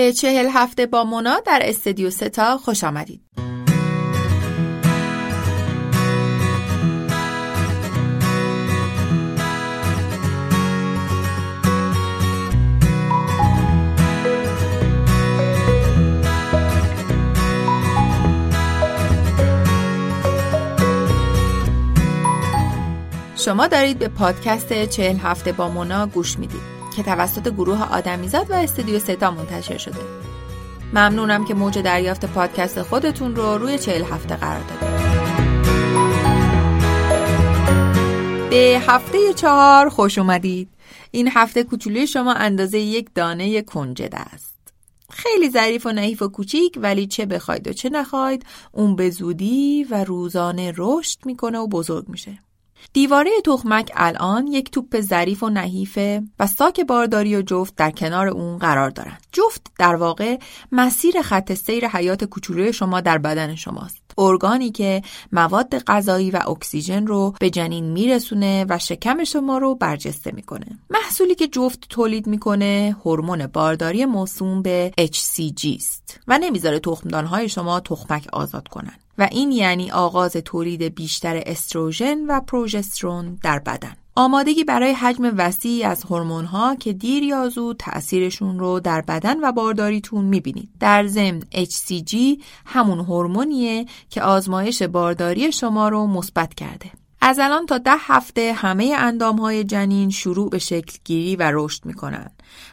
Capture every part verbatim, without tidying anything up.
به چهل هفته با مونا در استودیو ستا خوش آمدید. شما دارید به پادکست چهل هفته با مونا گوش میدید که توسط گروه آدمیزاد و استودیو ستا منتشر شده. ممنونم که موج دریافت پادکست خودتون رو روی چهل هفته قرار دادید. به هفته چهار خوش اومدید. این هفته کوچولوی شما اندازه یک دانه کنجد است. خیلی ظریف و نحیف و کوچیک، ولی چه بخواید و چه نخواید اون به زودی و روزانه رشد میکنه و بزرگ میشه. دیواره تخمک الان یک توپ ظریف و نحیفه و ساک بارداری و جفت در کنار اون قرار دارن. جفت در واقع مسیر خط سیر حیات کوچولوی شما در بدن شماست. ارگانی که مواد غذایی و اکسیژن رو به جنین میرسونه و شکم شما رو برجسته میکنه. محصولی که جفت تولید میکنه هورمون بارداری موسوم به اچ سی جی است و نمیذاره تخمدانهای شما تخمک آزاد کنن. و این یعنی آغاز تولید بیشتر استروژن و پروژسترون در بدن. آمادگی برای حجم وسیعی از هورمون‌ها که دیر یا زود تأثیرشون رو در بدن و بارداریتون می‌بینید. در ضمن اچ سی جی همون هورمونیه که آزمایش بارداری شما رو مثبت کرده. از الان تا ده هفته همه اندام‌های جنین شروع به شکل گیری و رشد می‌کنن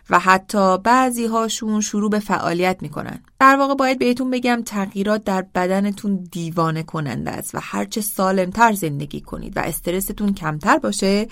و حتی بعضی هاشون شروع به فعالیت می‌کنن. در واقع باید بهتون بگم تغییرات در بدنتون دیوانه کننده است و هرچه سالم‌تر زندگی کنید و استرستون کمتر باشه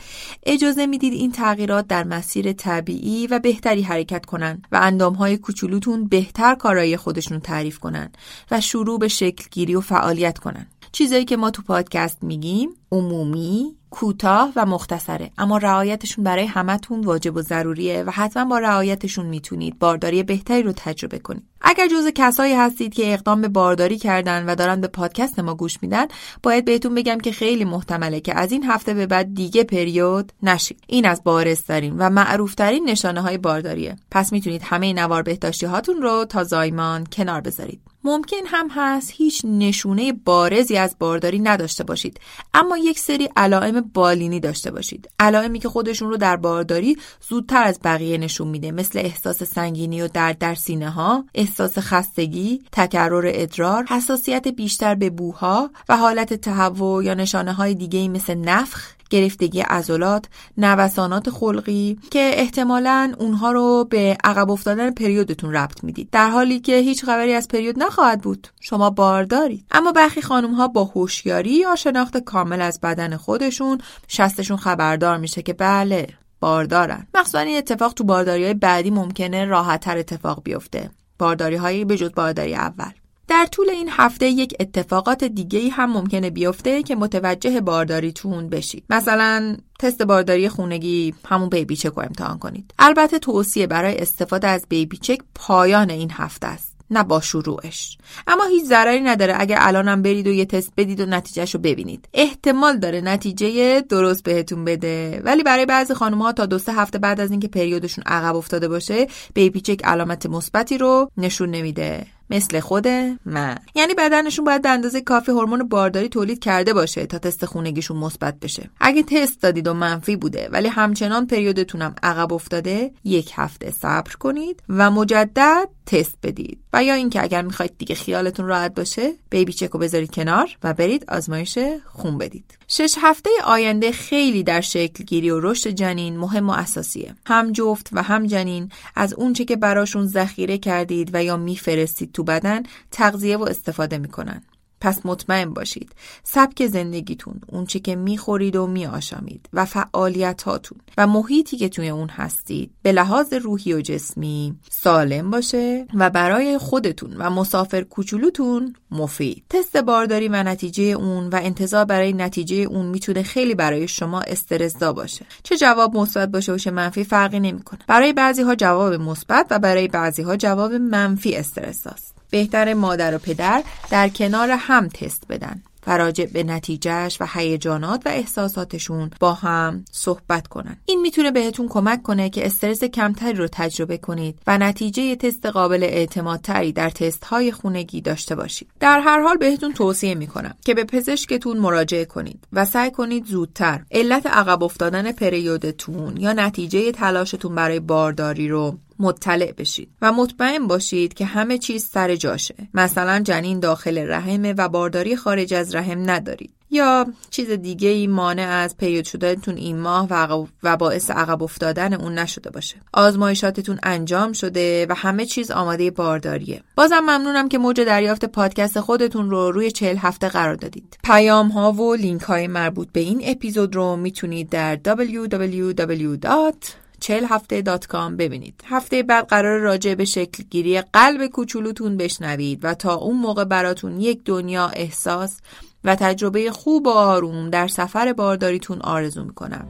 اجازه میدید این تغییرات در مسیر طبیعی و بهتری حرکت کنن و اندام‌های کوچولوتون بهتر کارایی خودشون تعریف کنن و شروع به شکل گیری و فعالیت کنن. چیزایی که ما تو پادکست میگیم عمومی، کوتاه و مختصره، اما رعایتشون برای همتون واجب و ضروریه و حتما با رعایتشون میتونید بارداری بهتری رو تجربه کنید. اگر جزو کسایی هستید که اقدام به بارداری کردن و دارن به پادکست ما گوش میدن، باید بهتون بگم که خیلی محتمله که از این هفته به بعد دیگه پریود نشید. این از بارزترین و معروفترین نشانه های بارداریه. پس میتونید همه نوار بهداشتی هاتون رو تا زایمان کنار بذارید. ممکن هم هست هیچ نشونه بارزی از بارداری نداشته باشید، اما یک سری علائم بالینی داشته باشید. علائمی که خودشون رو در بارداری زودتر از بقیه نشون میده، مثل احساس سنگینی و درد در سینه ها، احساس خستگی، تکرر ادرار، حساسیت بیشتر به بوها و حالت تهوع یا نشانه های دیگه‌ای مثل نفخ، گرفتگی عضلات، نوسانات خلقی که احتمالاً اونها رو به عقب افتادن پریودتون ربط میدید، در حالی که هیچ خبری از پریود نخواهد بود. شما باردارید. اما برخی خانم‌ها با هوشیاری یا شناخت کامل از بدن خودشون شستشون خبردار میشه که بله باردارن. مخصوصاً این اتفاق تو بارداری‌های بعدی ممکنه راحت‌تر اتفاق بیفته. بارداری‌های به جز بارداری اول. در طول این هفته یک اتفاقات دیگه‌ای هم ممکنه بیفته که متوجه بارداریتون بشید. مثلا تست بارداری خونگی، همون بیبی چک رو امتحان کنید. البته توصیه برای استفاده از بیبی چک پایان این هفته است، نه با شروعش. اما هیچ ضرری نداره اگر الانم برید و یه تست بدید و نتیجه‌شو ببینید. احتمال داره نتیجه درست بهتون بده، ولی برای بعضی خانم‌ها تا دو سه هفته بعد از اینکه پریودشون عقب افتاده باشه، بیبی چک علامت مثبتی رو نشون نمیده. مثل خود من. یعنی بدنشون باید به اندازه کافی هورمون بارداری تولید کرده باشه تا تست خونگیشون مثبت بشه. اگه تست دادید و منفی بوده ولی همچنان پریودتونم عقب افتاده، یک هفته صبر کنید و مجدد تست بدید. و یا اینکه اگر میخواید دیگه خیالتون راحت باشه، بیبی چکو بذارید کنار و برید آزمایش خون بدید. شش هفته آینده خیلی در شکل گیری و رشد جنین مهم و اساسیه. هم جفت و هم جنین از اونچه که براشون ذخیره کردید و یا میفرستید تو بدن تغذیه و استفاده میکنن. پس مطمئن باشید سبک زندگیتون، اونچه که میخورید و میآشامید و فعالیتاتون و محیطی که توی اون هستید به لحاظ روحی و جسمی سالم باشه و برای خودتون و مسافر کوچولوتون مفید. تست بارداری و نتیجه اون و انتظار برای نتیجه اون میتونه خیلی برای شما استرس‌زا باشه. چه جواب مثبت باشه و چه منفی فرقی نمیکنه. برای بعضی‌ها جواب مثبت و برای بعضی‌ها جواب منفی استرس‌زاست. بهتر مادر و پدر در کنار هم تست بدن و راجع به نتیجهش و هیجانات و احساساتشون با هم صحبت کنن. این میتونه بهتون کمک کنه که استرس کمتری رو تجربه کنید و نتیجه تست قابل اعتمادتری در تست‌های خونگی داشته باشید. در هر حال بهتون توصیه میکنم که به پزشکتون مراجعه کنید و سعی کنید زودتر علت عقب افتادن پریودتون یا نتیجه تلاشتون برای بارداری رو مطلع بشید و مطمئن باشید که همه چیز سر جاشه. مثلا جنین داخل رحمه و بارداری خارج از رحم ندارید یا چیز دیگه ای مانع از پریود شدنتون این ماه و, و باعث عقب افتادن اون نشده باشه. آزمایشاتتون انجام شده و همه چیز آماده بارداریه. بازم ممنونم که موج دریافت پادکست خودتون رو روی چهل هفته قرار دادید. پیام ها و لینک های مربوط به این اپیزود رو میتونید در دابلیو دابلیو دابلیو دات چهل هفته دات کام ببینید. هفته بعد قرار راجع به شکل گیری قلب کوچولوتون بشنوید و تا اون موقع براتون یک دنیا احساس و تجربه خوب و آروم در سفر بارداریتون آرزو میکنم.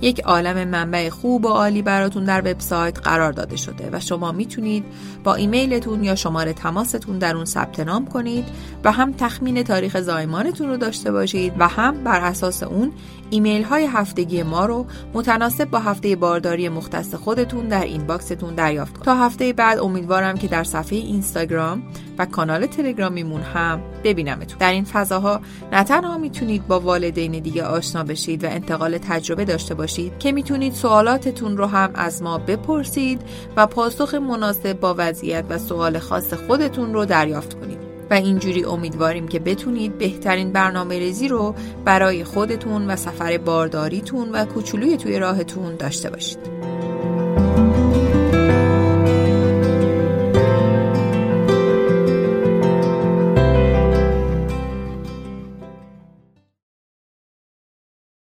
یک عالم منبع خوب و عالی براتون در وبسایت قرار داده شده و شما میتونید با ایمیلتون یا شماره تماستون در اون ثبت نام کنید و هم تخمین تاریخ زایمانتون رو داشته باشید و هم بر اساس اون ایمیل های هفتگی ما رو متناسب با هفته بارداری مختص خودتون در اینباکستون دریافت کنید. تا هفته بعد امیدوارم که در صفحه اینستاگرام و کانال تلگرامیمون هم ببینمتون. در این فضاها نه تنها میتونید با والدین دیگه آشنا بشید و انتقال تجربه داشته باشید که میتونید سوالاتتون رو هم از ما بپرسید و پاسخ مناسب با وضعیت و سوال خاص خودتون رو دریافت کنید و اینجوری امیدواریم که بتونید بهترین برنامه‌ریزی رو برای خودتون و سفر بارداریتون و کوچولوی توی راهتون داشته باشید.